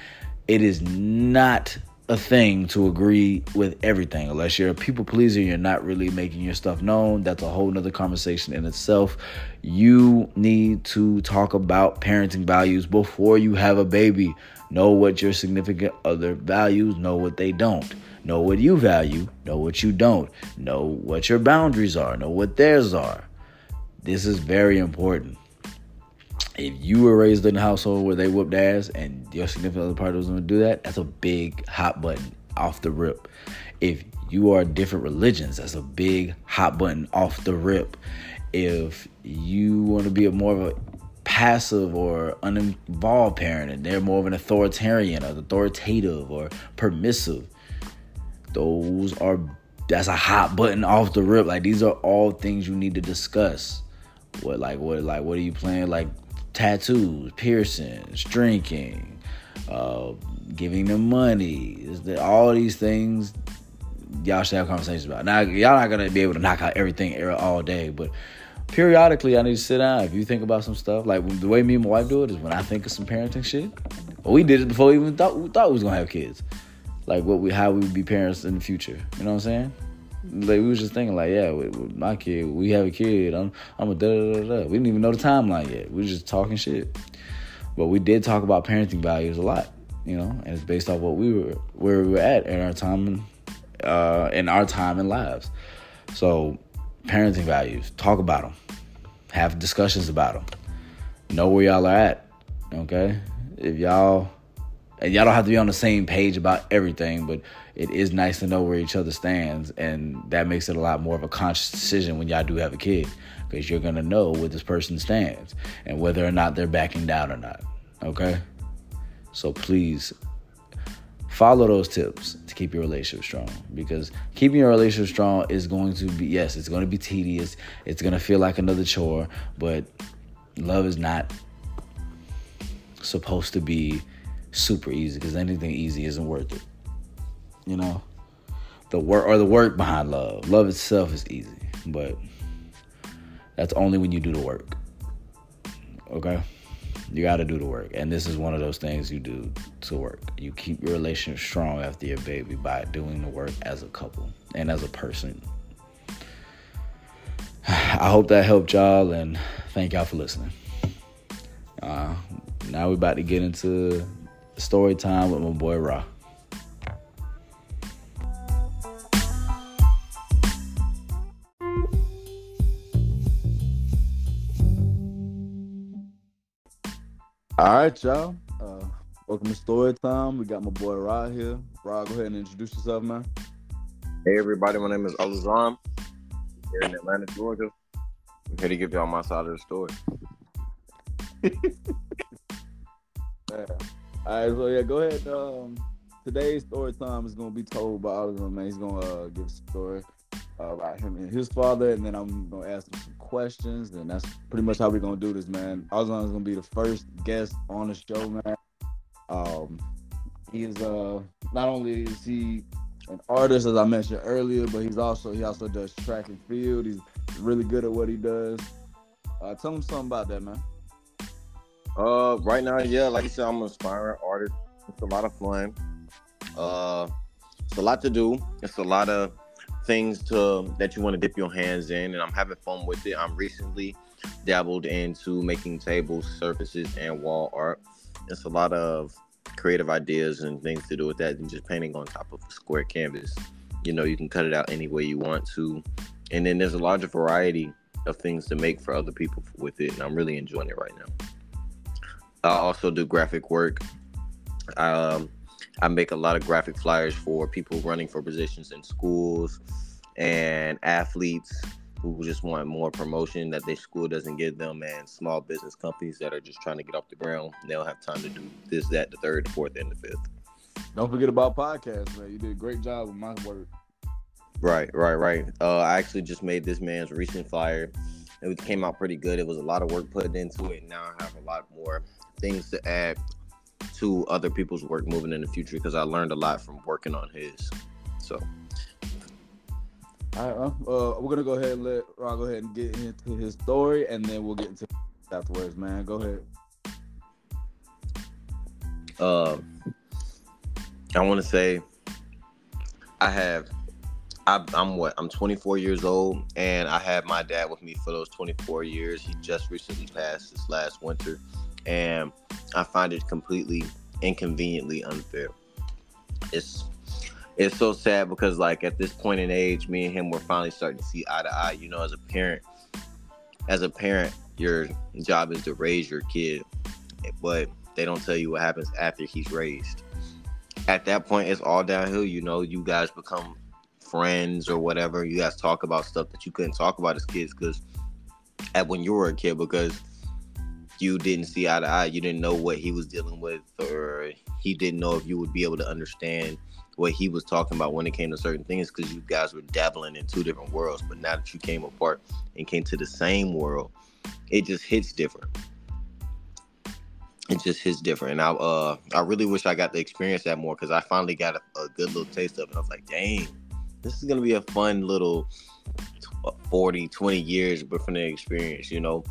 It is not a thing to agree with everything. Unless you're a people pleaser, you're not really making your stuff known. That's a whole nother conversation in itself. You need to talk about parenting values before you have a baby. Know what your significant other values, know what they don't. Know what you value, know what you don't. Know what your boundaries are, know what theirs are. This is very important. If you were raised in a household where they whooped ass and your significant other partner was going to do that, that's a big hot button off the rip. If you are different religions, that's a big hot button off the rip. If you want to be a more of a passive or uninvolved parent and they're more of an authoritarian or authoritative or permissive, that's a hot button off the rip. Like, these are all things you need to discuss. What are you playing? Like, tattoos, piercings, drinking, giving them money. All these things y'all should have conversations about. Now, y'all not going to be able to knock out everything all day, but periodically I need to sit down. If you think about some stuff, like the way me and my wife do it is when I think of some parenting shit. Well, we did it before we even thought we was going to have kids. Like, how we would be parents in the future. You know what I'm saying? Like, we was just thinking, like, yeah, with my kid, we have a kid, I'm a da-da-da-da. We didn't even know the timeline yet. We were just talking shit. But we did talk about parenting values a lot, you know, and it's based off what where we were at our time, in our time and lives. So, parenting values, talk about them. Have discussions about them. Know where y'all are at, okay? And y'all don't have to be on the same page about everything, but it is nice to know where each other stands, and that makes it a lot more of a conscious decision when y'all do have a kid, because you're going to know where this person stands and whether or not they're backing down or not, okay? So please follow those tips to keep your relationship strong, because keeping your relationship strong is going to be, yes, it's going to be tedious. It's going to feel like another chore, but love is not supposed to be super easy, because anything easy isn't worth it. You know, the work behind love. Love itself is easy, but that's only when you do the work. Okay, you got to do the work, and this is one of those things you do to work. You keep your relationship strong after your baby by doing the work as a couple and as a person. I hope that helped y'all, and thank y'all for listening. Now we're about to get into story time with my boy Ra. All right, y'all. Welcome to story time. We got my boy Ra here. Ra, go ahead and introduce yourself, man. Hey, everybody. My name is Arlazon. Here in Atlanta, Georgia. I'm here to give y'all my side of the story. Yeah. All right, so yeah, go ahead. Today's story time is going to be told by all of them, man. He's going to give a story about him and his father, and then I'm going to ask him some questions, and that's pretty much how we're going to do this, man. Arlazon is going to be the first guest on the show, man. He is not only is he an artist, as I mentioned earlier, but he also does track and field. He's really good at what he does. Tell him something about that, man. Right now, yeah, like you said, I'm an aspiring artist. It's a lot of fun. It's a lot to do. It's a lot of things that you want to dip your hands in, and I'm having fun with it. I'm recently dabbled into making tables, surfaces, and wall art. it's a lot of creative ideas and things to do with that than just painting on top of a square canvas. You know, you can cut it out any way you want to. And then there's a larger variety of things to make for other people with it. And I'm really enjoying it right now. I also do graphic work. I make a lot of graphic flyers for people running for positions in schools and athletes who just want more promotion that their school doesn't give them, and small business companies that are just trying to get off the ground. They don't have time to do this, that, the third, the fourth, and the fifth. Don't forget about podcasts, man. You did a great job with my work. Right. I actually just made this man's recent flyer. It came out pretty good. It was a lot of work put into it. Now I have a lot more things to add to other people's work moving in the future, because I learned a lot from working on his. So, all right, we're gonna go ahead and let Ra go ahead and get into his story, and then we'll get into afterwards, man. Go ahead. I want to say I'm 24 years old, and I had my dad with me for those 24 years. He just recently passed this last winter, and I find it completely inconveniently unfair. It's so sad because, like, at this point in age, me and him were finally starting to see eye to eye. You know, as a parent, your job is to raise your kid, but they don't tell you what happens after he's raised. At that point, it's all downhill. You know, you guys become friends or whatever. You guys talk about stuff that you couldn't talk about as kids when you were a kid, because you didn't see eye to eye. You didn't know what he was dealing with, or he didn't know if you would be able to understand what he was talking about when it came to certain things, because you guys were dabbling in two different worlds. But now that you came apart and came to the same world, it just hits different. And I really wish I got to experience that more, because I finally got a good little taste of it. I was like, dang, this is going to be a fun little 20 years from the experience, you know,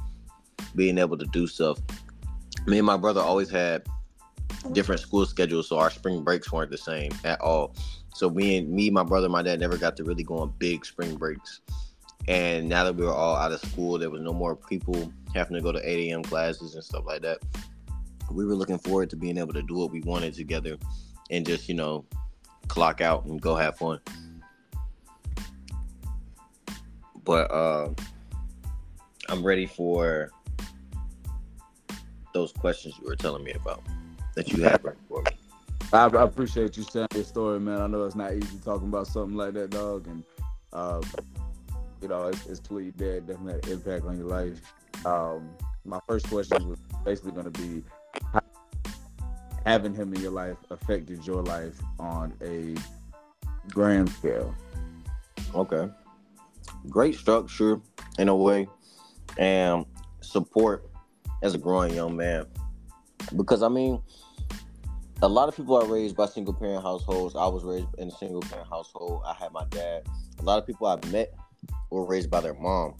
being able to do stuff. Me and my brother always had different school schedules, so our spring breaks weren't the same at all. So my brother, and my dad never got to really go on big spring breaks. And now that we were all out of school, there was no more people having to go to 8 a.m. classes and stuff like that. We were looking forward to being able to do what we wanted together and just, you know, clock out and go have fun. But I'm ready for those questions you were telling me about that you had right for me. I appreciate you sharing your story, man. I know it's not easy talking about something like that, dog. And, you know, it's cool your dad definitely had an impact on your life. My first question was basically going to be, how having him in your life affected your life on a grand scale? Okay. Great structure in a way, and support as a growing young man. Because, I mean, a lot of people are raised by single-parent households. I was raised in a single-parent household. I had my dad. A lot of people I've met were raised by their mom.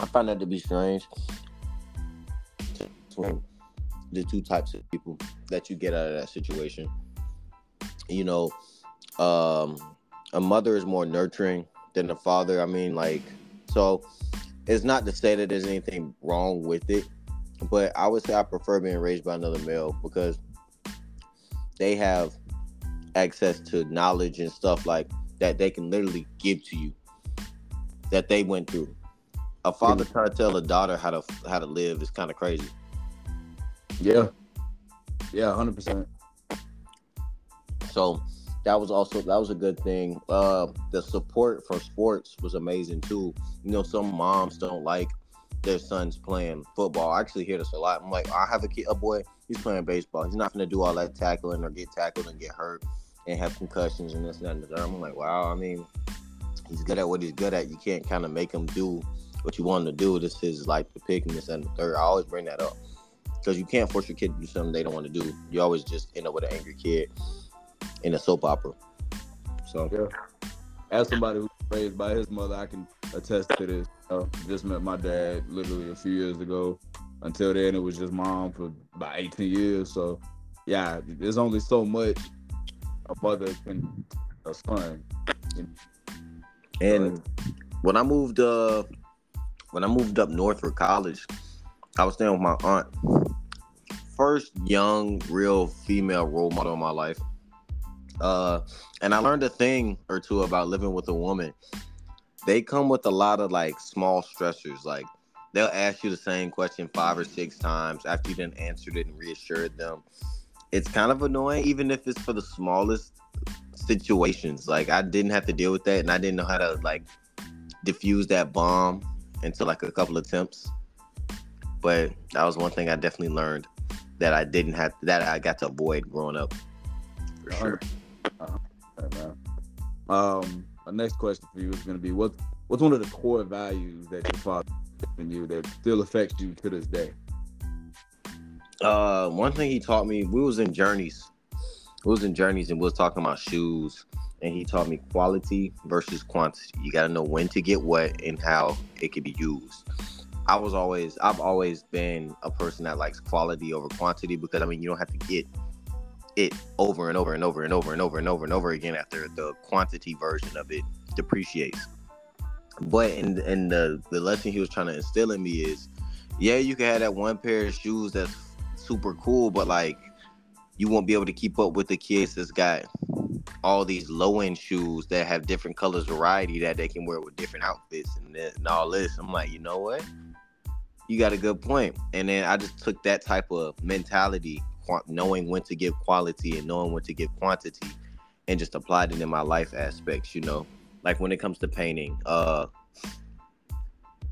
I find that to be strange. The two types of people that you get out of that situation. You know, a mother is more nurturing than a father. I mean, like, so it's not to say that there's anything wrong with it. But I would say I prefer being raised by another male, because they have access to knowledge and stuff like that they can literally give to you that they went through. A father trying to tell a daughter how to live is kind of crazy. Yeah, 100%. So that was a good thing. The support for sports was amazing too. You know, some moms don't like their sons playing football. I actually hear this a lot. I'm like, I have a boy, he's playing baseball. He's not going to do all that tackling or get tackled and get hurt and have concussions and this and that and the third. I'm like, wow, I mean, he's good at what he's good at. You can't kind of make him do what you want him to do. This is like the pick and this and the third. I always bring that up, because you can't force your kid to do something they don't want to do. You always just end up with an angry kid in a soap opera. So, yeah. As somebody who's raised by his mother, I can attest to this. Just met my dad literally a few years ago. Until then, it was just mom for about 18 years. So, yeah, there's only so much a mother can a son. And when I moved up north for college, I was staying with my aunt first young, real female role model in my life. And I learned a thing or two about living with a woman. They come with a lot of like small stressors. Like they'll ask you the same question 5 or 6 times after you done answered it and reassured them. It's kind of annoying, even if it's for the smallest situations. Like I didn't have to deal with that, and I didn't know how to like diffuse that bomb into like a couple attempts. But that was one thing I definitely learned that I didn't have, that I got to avoid growing up. For sure. My next question for you is going to be, what's one of the core values that your father given you that still affects you to this day? One thing he taught me, we was in Journeys and we was talking about shoes, and he taught me quality versus quantity. You got to know when to get what and how it can be used. I've always been a person that likes quality over quantity, because I mean, you don't have to get it over and over and over and over and over and over and over again after the quantity version of it depreciates. But and the lesson he was trying to instill in me is, yeah, you can have that one pair of shoes that's super cool, but like you won't be able to keep up with the kids that's got all these low-end shoes that have different colors variety that they can wear with different outfits and all this. I'm like, you know what? You got a good point. And then I just took that type of mentality, knowing when to give quality and knowing when to give quantity, and just applied it in my life aspects, you know? Like when it comes to painting,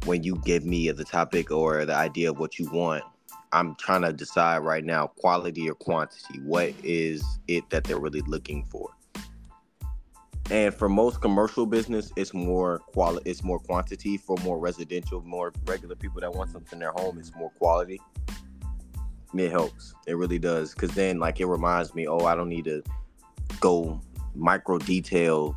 when you give me the topic or the idea of what you want, I'm trying to decide right now, quality or quantity. What is it that they're really looking for? And for most commercial business, it's more quantity. For more residential, more regular people that want something in their home, it's more quality. And it helps. It really does. Because then, like, it reminds me, oh, I don't need to go micro detail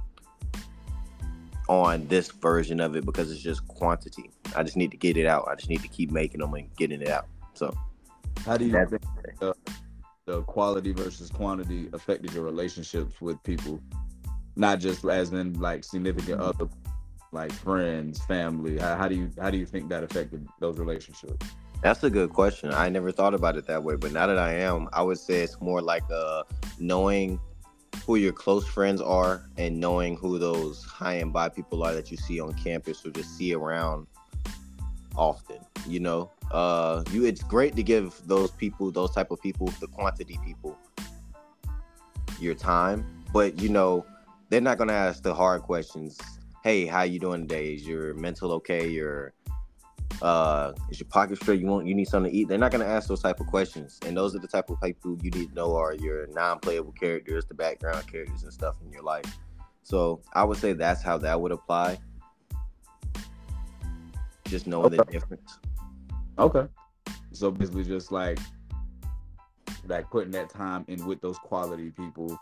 on this version of it because it's just quantity. I just need to get it out. I just need to keep making them and getting it out. So how do you think the quality versus quantity affected your relationships with people? Not just as in like significant other, like friends, family. How do you think that affected those relationships? That's a good question. I never thought about it that way, but now that I am, I would say it's more like knowing who your close friends are and knowing who those high and bi people are that you see on campus or just see around often. You know, it's great to give those type of people, the quantity people, your time, but you know, they're not gonna ask the hard questions. Hey, how you doing today? Is your mental okay? Is your pocket straight? You need something to eat? They're not gonna ask those type of questions. And those are the type of people you need to know are your non-playable characters, the background characters and stuff in your life. So I would say that's how that would apply. Just knowing the difference. Okay. So basically just like putting that time in with those quality people.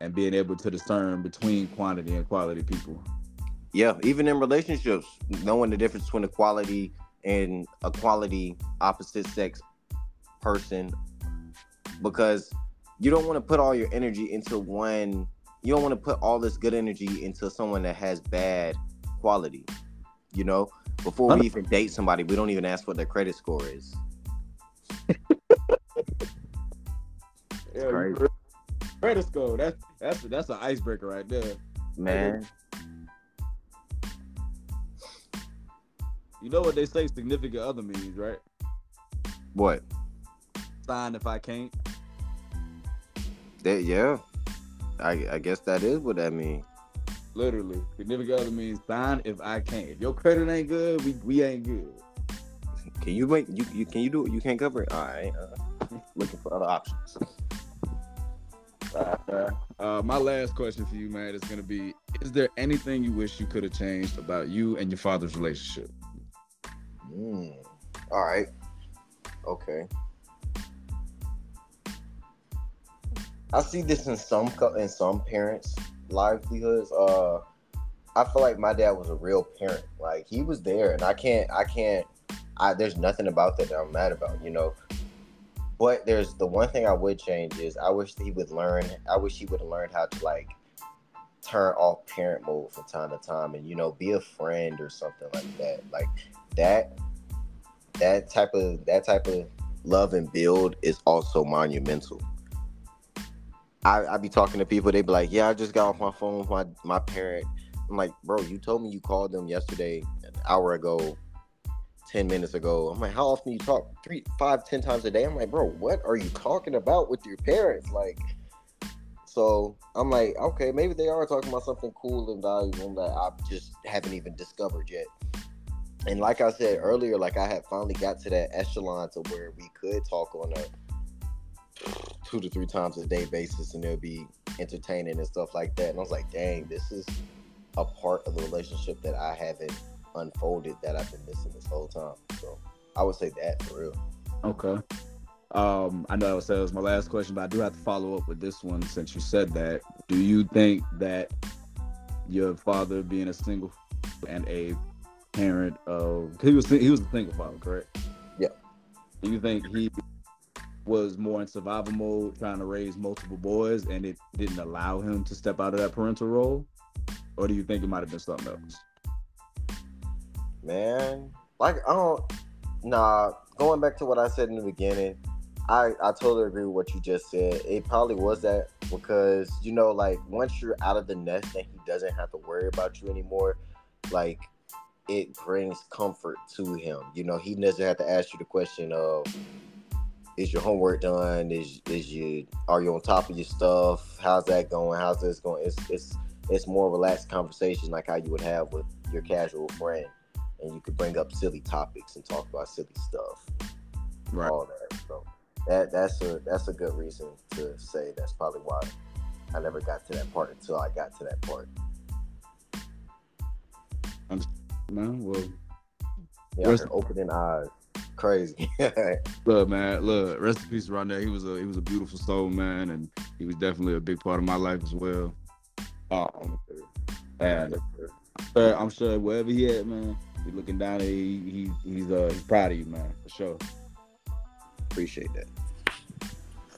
And being able to discern between quantity and quality people. Yeah, even in relationships, knowing the difference between a quality opposite sex person, because you don't want to put all your energy into one. You don't want to put all this good energy into someone that has bad quality. You know, before we even date somebody, we don't even ask what their credit score is. It's crazy. Credit score. That's an icebreaker right there, man. You know what they say significant other means, right? What? Sign if I can't. I guess that is what that means. Literally, significant other means sign if I can't. If your credit ain't good, we ain't good. Can you make you? Can you do it? You can't cover it. All right. Looking for other options. My last question for you, man, is going to be, is there anything you wish you could have changed about you and your father's relationship? All right. Okay. I see this in some parents' livelihoods. I feel like my dad was a real parent. Like, he was there, and I can't, there's nothing about that I'm mad about, you know? But there's the one thing I would change is I wish he would learn how to like turn off parent mode from time to time and, you know, be a friend or something like that. Like that type of love and build is also monumental. I be talking to people, they be like, yeah, I just got off my phone with my parent. I'm like, bro, you told me you called them yesterday, an hour ago, 10 minutes ago. I'm like, how often do you talk? 3, 5, 10 times a day? I'm like, bro, what are you talking about with your parents? Like, so I'm like, okay, maybe they are talking about something cool and valuable that I just haven't even discovered yet. And like I said earlier, like I had finally got to that echelon to where we could talk on a 2 to 3 times a day basis, and it'll be entertaining and stuff like that. And I was like, dang, this is a part of the relationship that I haven't unfolded, that I've been missing this whole time. So I would say that for real. Okay. I know I said it was my last question, but I do have to follow up with this one since you said that. Do you think that your father being a single and a parent of, he was a single father, correct? Yeah. Do you think he was more in survival mode, trying to raise multiple boys, and it didn't allow him to step out of that parental role? Or do you think it might have been something else? Man, like, I don't... Nah, going back to what I said in the beginning, I totally agree with what you just said. It probably was that because, you know, like, once you're out of the nest and he doesn't have to worry about you anymore, like, it brings comfort to him. You know, he doesn't have to ask you the question of, is your homework done? Are you on top of your stuff? How's that going? How's this going? It's more relaxed conversation, like how you would have with your casual friend, and you could bring up silly topics and talk about silly stuff, right? All that. So that's a good reason to say that's probably why I never got to that part until I got to that part. Opening eyes, crazy. Look, man, look. Rest in peace, Ronda. He was a beautiful soul, man, and he was definitely a big part of my life as well. And I'm sure wherever he at, man, you're looking down at he's proud of you, man, for sure. Appreciate that.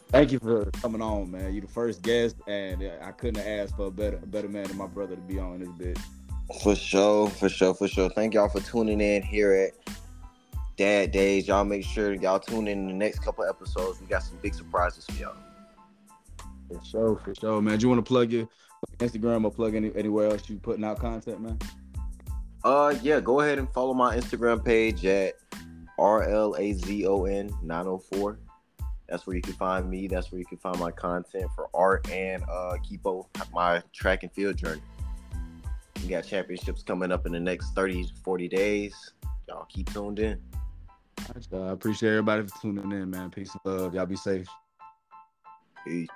Thank you for coming on, man. You the first guest, and I couldn't have asked for a better man than my brother to be on this bitch. For sure. Thank y'all for tuning in here at Dad Days. Y'all make sure y'all tune in the next couple episodes. We got some big surprises for y'all. For sure, man. Do you want to plug your Instagram or plug anywhere else you putting out content, man? Yeah, go ahead and follow my Instagram page at Arlazon904. That's where you can find me. That's where you can find my content for art and keep up my track and field journey. We got championships coming up in the next 30-40 days. Y'all keep tuned in. I appreciate everybody for tuning in, man. Peace and love. Y'all be safe. Peace.